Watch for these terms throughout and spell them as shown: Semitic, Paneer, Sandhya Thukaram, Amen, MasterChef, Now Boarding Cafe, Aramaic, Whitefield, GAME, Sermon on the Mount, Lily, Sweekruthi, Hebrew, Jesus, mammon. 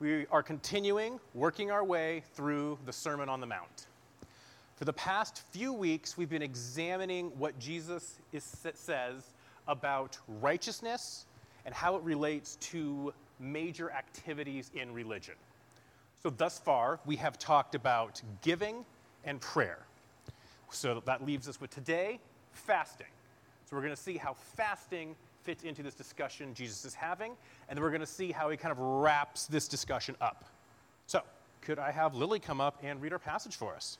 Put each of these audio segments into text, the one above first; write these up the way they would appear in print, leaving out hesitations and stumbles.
We are continuing working our way through the Sermon on the Mount. For the past few weeks, we've been examining what Jesus says about righteousness and how it relates to major activities in religion. So thus far, we have talked about giving and prayer. So that leaves us with today, fasting. So we're going to see how fasting fits into this discussion Jesus is having, and then we're going to see how he kind of wraps this discussion up. So could I have Lily come up and read our passage for us?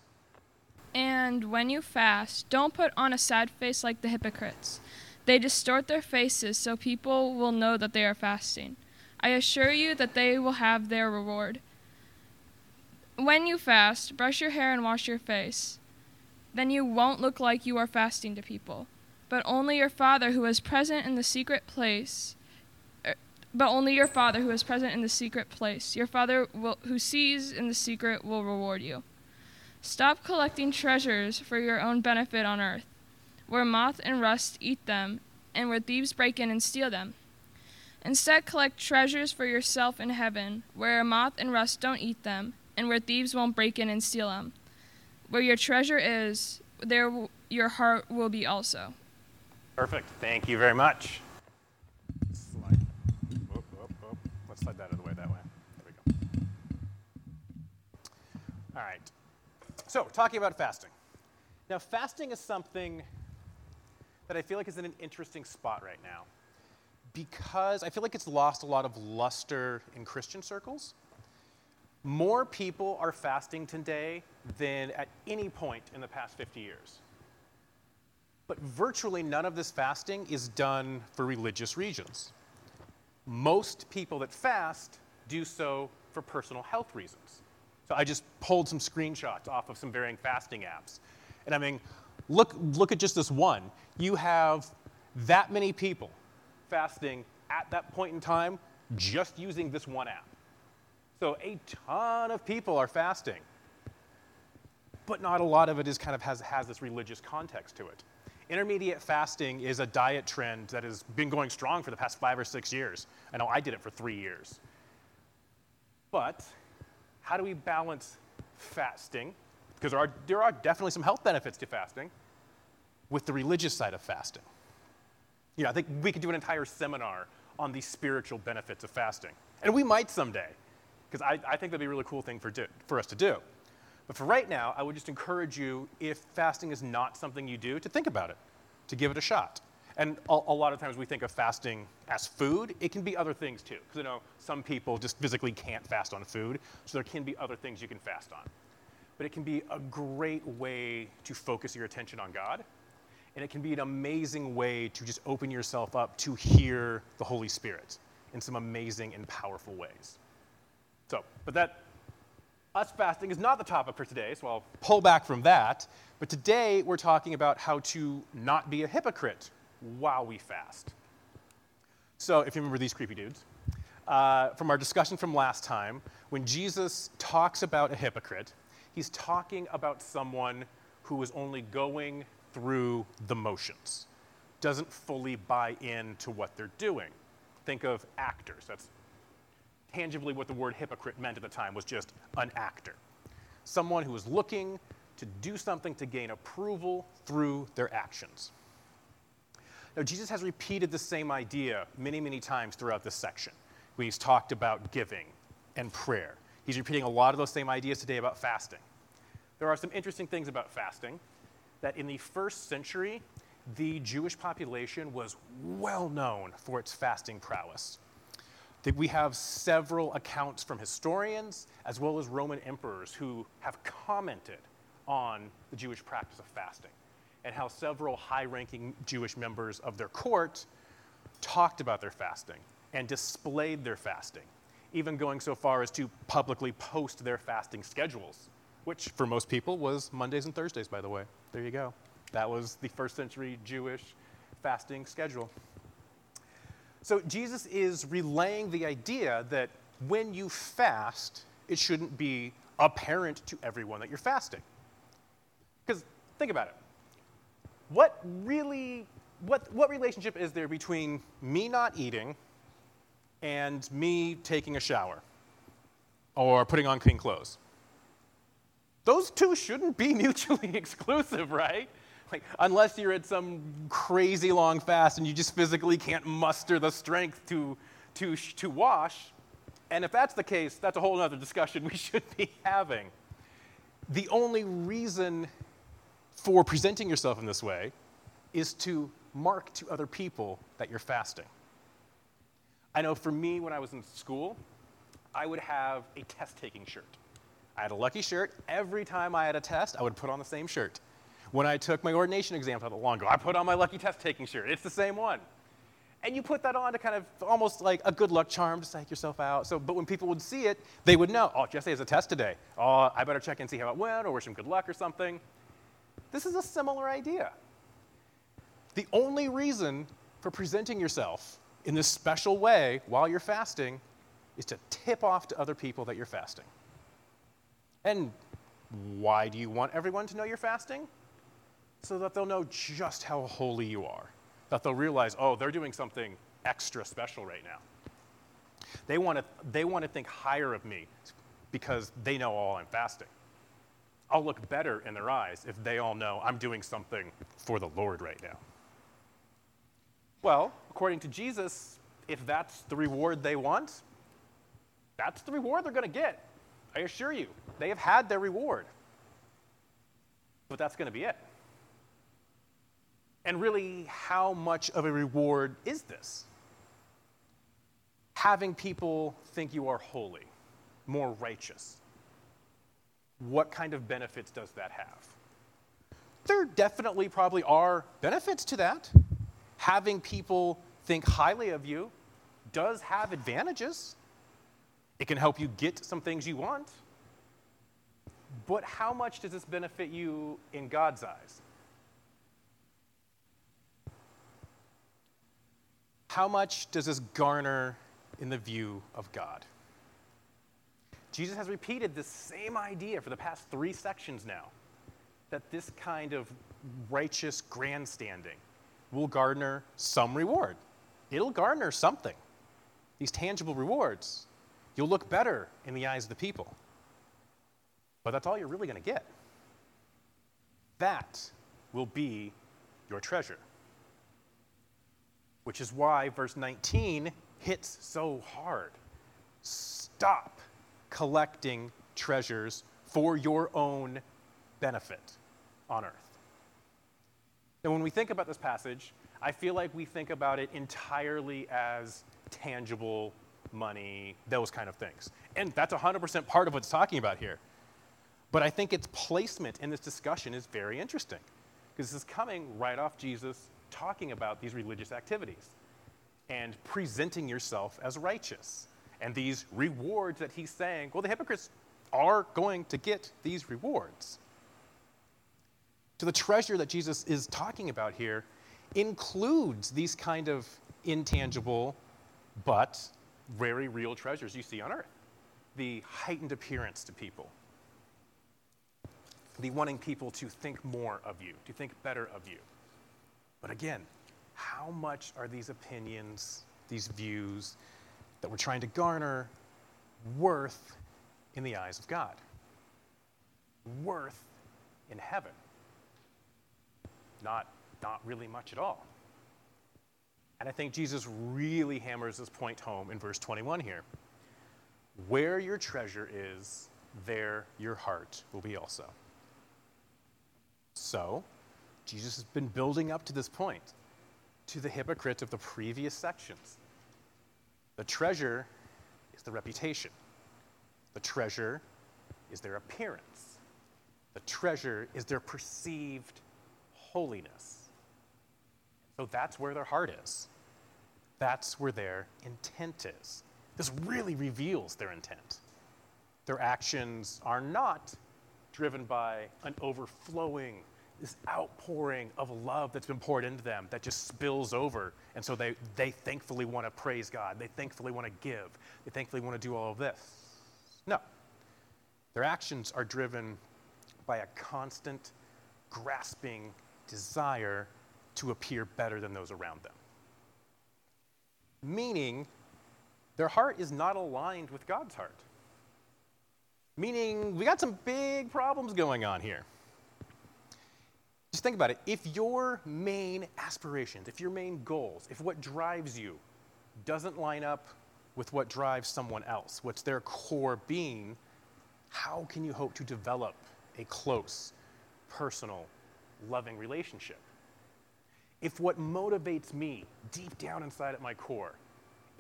And when you fast, don't put on a sad face like the hypocrites. They distort their faces so people will know that they are fasting. I assure you that they will have their reward. When you fast, brush your hair and wash your face. Then you won't look like you are fasting to people, but only your Father who is present in the secret place. Your Father who sees in the secret will reward you. Stop collecting treasures for your own benefit on earth, where moth and rust eat them, and where thieves break in and steal them. Instead, collect treasures for yourself in heaven, where moth and rust don't eat them, and where thieves won't break in and steal them. Where your treasure is, there your heart will be also. Perfect. Thank you very much. Slide. Let's slide that out of the way that way. There we go. All right. So, talking about fasting. Now, fasting is something that I feel like is in an interesting spot right now, because I feel like it's lost a lot of luster in Christian circles. More people are fasting today than at any point in the past 50 years. But virtually none of this fasting is done for religious reasons. Most people that fast do so for personal health reasons. So I just pulled some screenshots off of some varying fasting apps. And I mean, look at just this one. You have that many people fasting at that point in time just using this one app. So a ton of people are fasting. But not a lot of it is kind of has this religious context to it. Intermediate fasting is a diet trend that has been going strong for the past 5 or 6 years. I know I did it for 3 years. But how do we balance fasting, because there are definitely some health benefits to fasting, with the religious side of fasting? You know, I think we could do an entire seminar on the spiritual benefits of fasting. And we might someday, because I think that'd be a really cool thing for us to do. But for right now, I would just encourage you, if fasting is not something you do, to think about it, to give it a shot. And a lot of times we think of fasting as food. It can be other things too, because I know some people just physically can't fast on food, so there can be other things you can fast on. But it can be a great way to focus your attention on God, and it can be an amazing way to just open yourself up to hear the Holy Spirit in some amazing and powerful ways. So, but that us fasting is not the topic for today, so I'll pull back from that. But today we're talking about how to not be a hypocrite while we fast. So if you remember these creepy dudes, from our discussion from last time, when Jesus talks about a hypocrite, he's talking about someone who is only going through the motions, doesn't fully buy in to what they're doing. Think of actors. That's tangibly what the word hypocrite meant at the time, was just an actor. Someone who is looking to do something to gain approval through their actions. Now, Jesus has repeated the same idea many, many times throughout this section. He's talked about giving and prayer. He's repeating a lot of those same ideas today about fasting. There are some interesting things about fasting, that in the first century, the Jewish population was well known for its fasting prowess. That we have several accounts from historians, as well as Roman emperors, who have commented on the Jewish practice of fasting, and how several high-ranking Jewish members of their court talked about their fasting and displayed their fasting, even going so far as to publicly post their fasting schedules, which for most people was Mondays and Thursdays, by the way. There you go. That was the first century Jewish fasting schedule. So Jesus is relaying the idea that when you fast, it shouldn't be apparent to everyone that you're fasting. Because think about it. What relationship is there between me not eating and me taking a shower? or putting on clean clothes. Those two shouldn't be mutually exclusive, right? Like, unless you're at some crazy long fast and you just physically can't muster the strength to wash. And if that's the case, that's a whole other discussion we should be having. The only reason for presenting yourself in this way is to mark to other people that you're fasting. I know for me, when I was in school, I would have a test-taking shirt. I had a lucky shirt. Every time I had a test, I would put on the same shirt. When I took my ordination exam not long ago, I put on my lucky test-taking shirt. It's the same one. And you put that on to kind of almost like a good luck charm to psych yourself out. So, but when people would see it, they would know, oh, Jesse has a test today. Oh, I better check and see how it went or wish him good luck or something. This is a similar idea. The only reason for presenting yourself in this special way while you're fasting is to tip off to other people that you're fasting. And why do you want everyone to know you're fasting? So that they'll know just how holy you are. That they'll realize, oh, they're doing something extra special right now. They want to think higher of me because they know all I'm fasting. I'll look better in their eyes if they all know I'm doing something for the Lord right now. Well, according to Jesus, if that's the reward they want, that's the reward they're going to get. I assure you, they have had their reward. But that's going to be it. And really, how much of a reward is this? Having people think you are holy, more righteous. What kind of benefits does that have? There definitely probably are benefits to that. Having people think highly of you does have advantages. It can help you get some things you want. But how much does this benefit you in God's eyes? How much does this garner in the view of God? Jesus has repeated this same idea for the past three sections now, that this kind of righteous grandstanding will garner some reward. It'll garner something, these tangible rewards. You'll look better in the eyes of the people. But that's all you're really going to get. That will be your treasure. Which is why verse 19 hits so hard. Stop collecting treasures for your own benefit on earth. And when we think about this passage, I feel like we think about it entirely as tangible money, those kind of things. And that's 100% part of what it's talking about here. But I think its placement in this discussion is very interesting, because this is coming right off Jesus talking about these religious activities and presenting yourself as righteous and these rewards that he's saying, well, the hypocrites are going to get these rewards. So the treasure that Jesus is talking about here includes these kind of intangible but very real treasures you see on earth. The heightened appearance to people, the wanting people to think more of you, to think better of you. But again, how much are these opinions, these views that we're trying to garner worth in the eyes of God? Worth in heaven? Not really much at all. And I think Jesus really hammers this point home in verse 21 here. Where your treasure is, there your heart will be also. So, Jesus has been building up to this point, to the hypocrites of the previous sections. The treasure is the reputation. The treasure is their appearance. The treasure is their perceived holiness. So that's where their heart is. That's where their intent is. This really reveals their intent. Their actions are not driven by an overflowing, this outpouring of love that's been poured into them that just spills over. And so they thankfully want to praise God. They thankfully want to give. They thankfully want to do all of this. No. Their actions are driven by a constant, grasping desire to appear better than those around them. Meaning, their heart is not aligned with God's heart. Meaning, we got some big problems going on here. Just think about it. If your main aspirations, if your main goals, if what drives you doesn't line up with what drives someone else, what's their core being, how can you hope to develop a close, personal, loving relationship? If what motivates me deep down inside at my core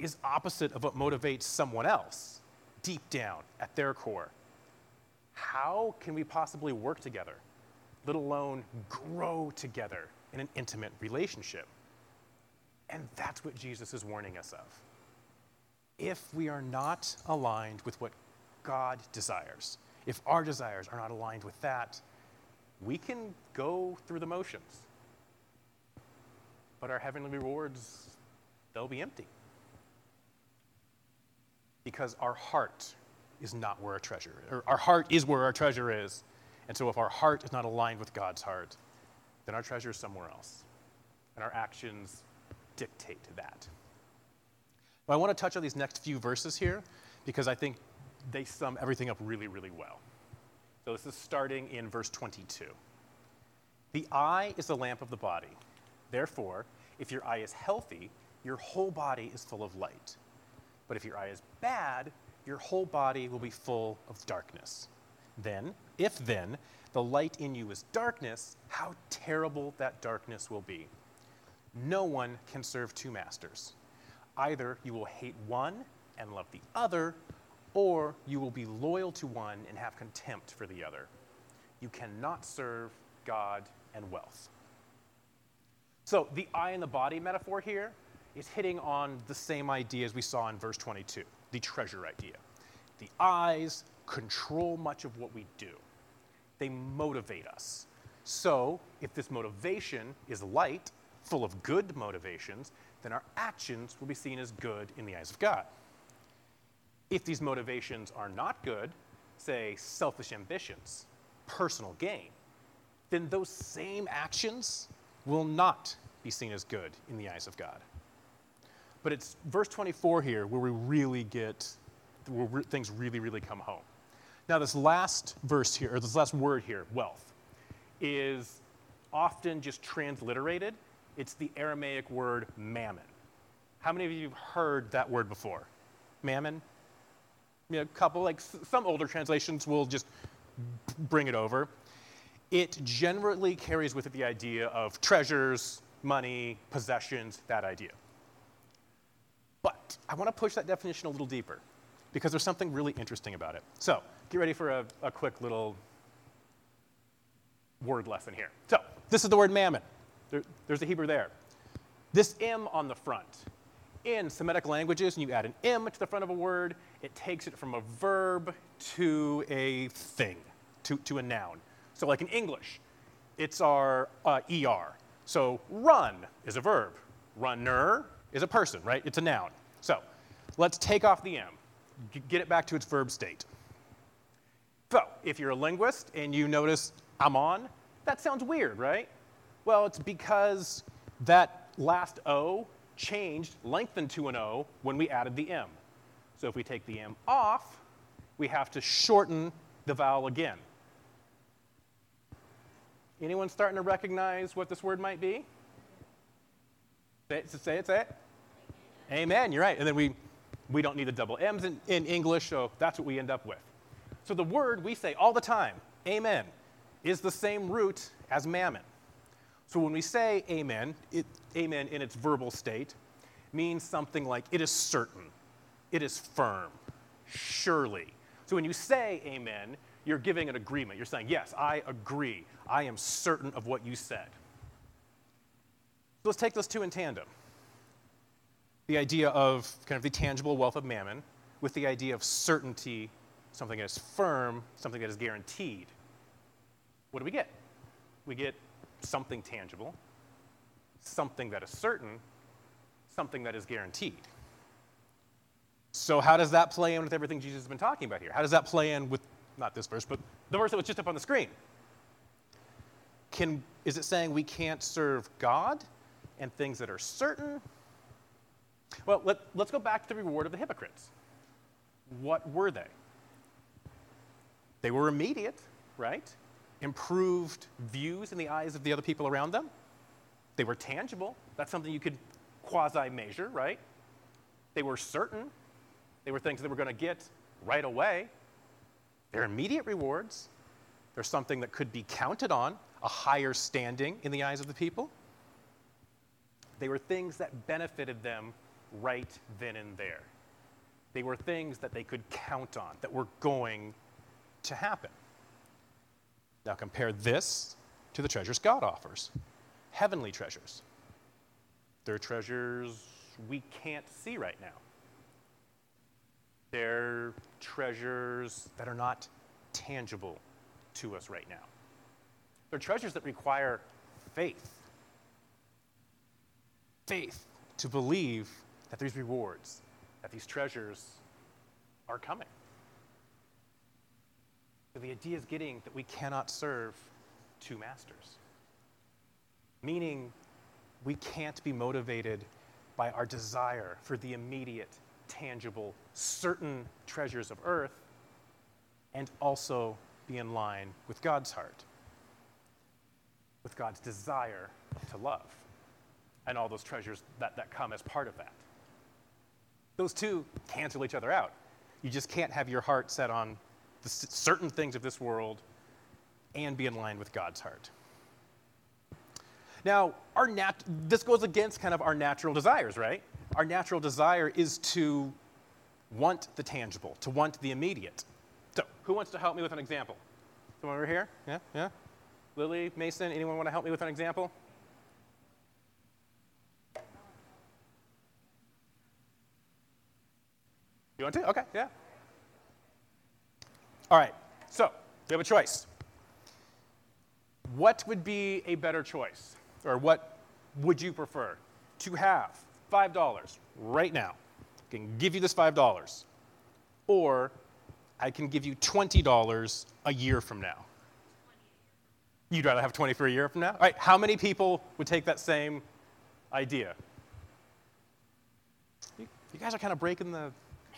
is opposite of what motivates someone else deep down at their core, how can we possibly work together, let alone grow together in an intimate relationship? And that's what Jesus is warning us of. If we are not aligned with what God desires, if our desires are not aligned with that, we can go through the motions, but our heavenly rewards, they'll be empty. Because our heart is not where our treasure is, or our heart is where our treasure is. And so if our heart is not aligned with God's heart, then our treasure is somewhere else. And our actions dictate that. But I want to touch on these next few verses here because I think they sum everything up really, really well. So this is starting in verse 22. The eye is the lamp of the body. Therefore, if your eye is healthy, your whole body is full of light. But if your eye is bad, your whole body will be full of darkness. If the light in you is darkness, how terrible that darkness will be. No one can serve two masters. Either you will hate one and love the other, or you will be loyal to one and have contempt for the other. You cannot serve God and wealth. So the eye and the body metaphor here is hitting on the same idea as we saw in verse 22, the treasure idea. The eyes control much of what we do. They motivate us. So if this motivation is light, full of good motivations, then our actions will be seen as good in the eyes of God. If these motivations are not good, say selfish ambitions, personal gain, then those same actions will not be seen as good in the eyes of God. But it's verse 24 here where we really get, where things really, really come home. Now this last verse here, or this last word here, wealth, is often just transliterated. It's the Aramaic word mammon. How many of you have heard that word before? Mammon? Yeah, a couple, like some older translations will just bring it over. It generally carries with it the idea of treasures, money, possessions, that idea. But I want to push that definition a little deeper because there's something really interesting about it. So get ready for a quick little word lesson here. So this is the word mammon. There's the Hebrew there. This M on the front. In Semitic languages, when you add an M to the front of a word, it takes it from a verb to a thing, to a noun. So like in English, it's our ER. So run is a verb. Runner is a person, right? It's a noun. So let's take off the M, get it back to its verb state. So if you're a linguist and you notice Ammon, that sounds weird, right? Well, it's because that last O changed, lengthened to an O when we added the M. So if we take the M off, we have to shorten the vowel again. Anyone starting to recognize what this word might be? Say it. Amen, you're right. And then we don't need the double M's in English, so that's what we end up with. So the word we say all the time, amen, is the same root as mammon. So when we say amen, amen in its verbal state means something like it is certain, it is firm, surely. So when you say amen, you're giving an agreement. You're saying, yes, I agree. I am certain of what you said. So let's take those two in tandem. The idea of kind of the tangible wealth of mammon with the idea of certainty, something that is firm, something that is guaranteed. What do we get? We get something tangible, something that is certain, something that is guaranteed. So how does that play in with everything Jesus has been talking about here? How does that play in with not this verse, but the verse that was just up on the screen? Is it saying we can't serve God and things that are certain? Well, let's go back to the reward of the hypocrites. What were they? They were immediate, right? Improved views in the eyes of the other people around them. They were tangible. That's something you could quasi-measure, right? They were certain. They were things they were going to get right away. They're immediate rewards. They're something that could be counted on, a higher standing in the eyes of the people. They were things that benefited them right then and there. They were things that they could count on, that were going to happen. Now compare this to the treasures God offers, heavenly treasures. They're treasures we can't see right now. They're treasures that are not tangible to us right now. They're treasures that require faith. Faith to believe that these rewards, that these treasures are coming. So the idea is getting that we cannot serve two masters, meaning we can't be motivated by our desire for the immediate, tangible, certain treasures of earth and also be in line with God's heart, with God's desire to love, and all those treasures that come as part of that. Those two cancel each other out. You just can't have your heart set on the certain things of this world and be in line with God's heart. Now, this goes against kind of our natural desires, right? Our natural desire is to want the tangible, to want the immediate. So, who wants to help me with an example? Someone over here? Yeah? Lily, Mason, anyone want to help me with an example? You want to? Okay, yeah. All right, so you have a choice. What would be a better choice? Or what would you prefer? To have $5 right now. I can give you this $5. Or I can give you $20 a year from now. You'd rather have 20 for a year from now? All right, how many people would take that same idea? You guys are kind of breaking the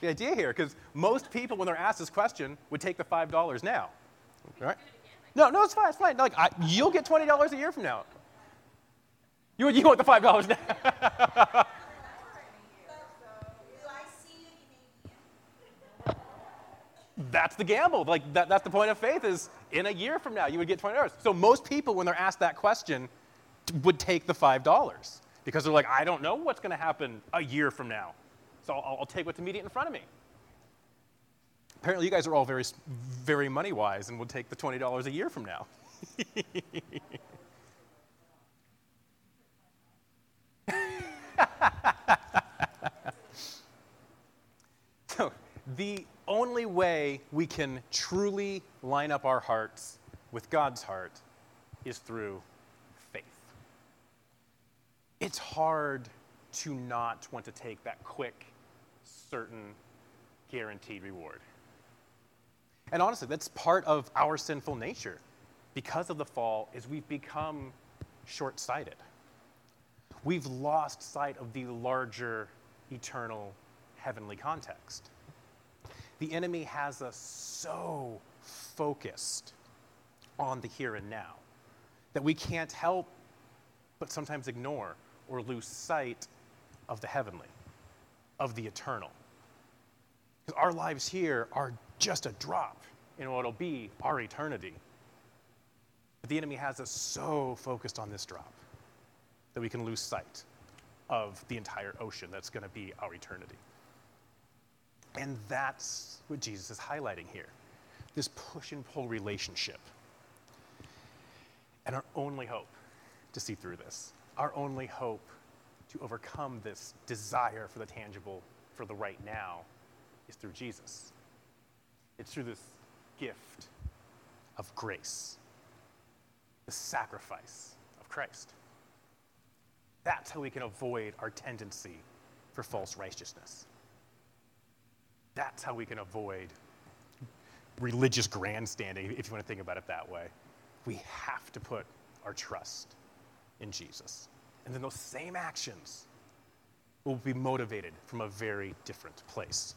idea here, because most people, when they're asked this question, would take the $5 now. All right? No, it's fine. It's fine. Like, you'll get $20 a year from now. You want the $5 now? That's the gamble. Like that's the point of faith. Is in a year from now you would get $20. So most people, when they're asked that question, would take the $5 because they're like, I don't know what's going to happen a year from now, so I'll take what's immediate in front of me. Apparently, you guys are all very, very money wise and would take the $20 a year from now. So the only way we can truly line up our hearts with God's heart is through faith. It's hard to not want to take that quick, certain, guaranteed reward. And honestly, that's part of our sinful nature. Because of the fall, is we've become short-sighted. We've lost sight of the larger, eternal, heavenly context. The enemy has us so focused on the here and now that we can't help but sometimes ignore or lose sight of the heavenly, of the eternal. Because our lives here are just a drop in what will be our eternity. But the enemy has us so focused on this drop that we can lose sight of the entire ocean that's going to be our eternity. And that's what Jesus is highlighting here, this push and pull relationship. And our only hope to see through this, our only hope to overcome this desire for the tangible, for the right now, is through Jesus. It's through this gift of grace, the sacrifice of Christ. That's how we can avoid our tendency for false righteousness. That's how we can avoid religious grandstanding, if you want to think about it that way. We have to put our trust in Jesus. And then those same actions will be motivated from a very different place.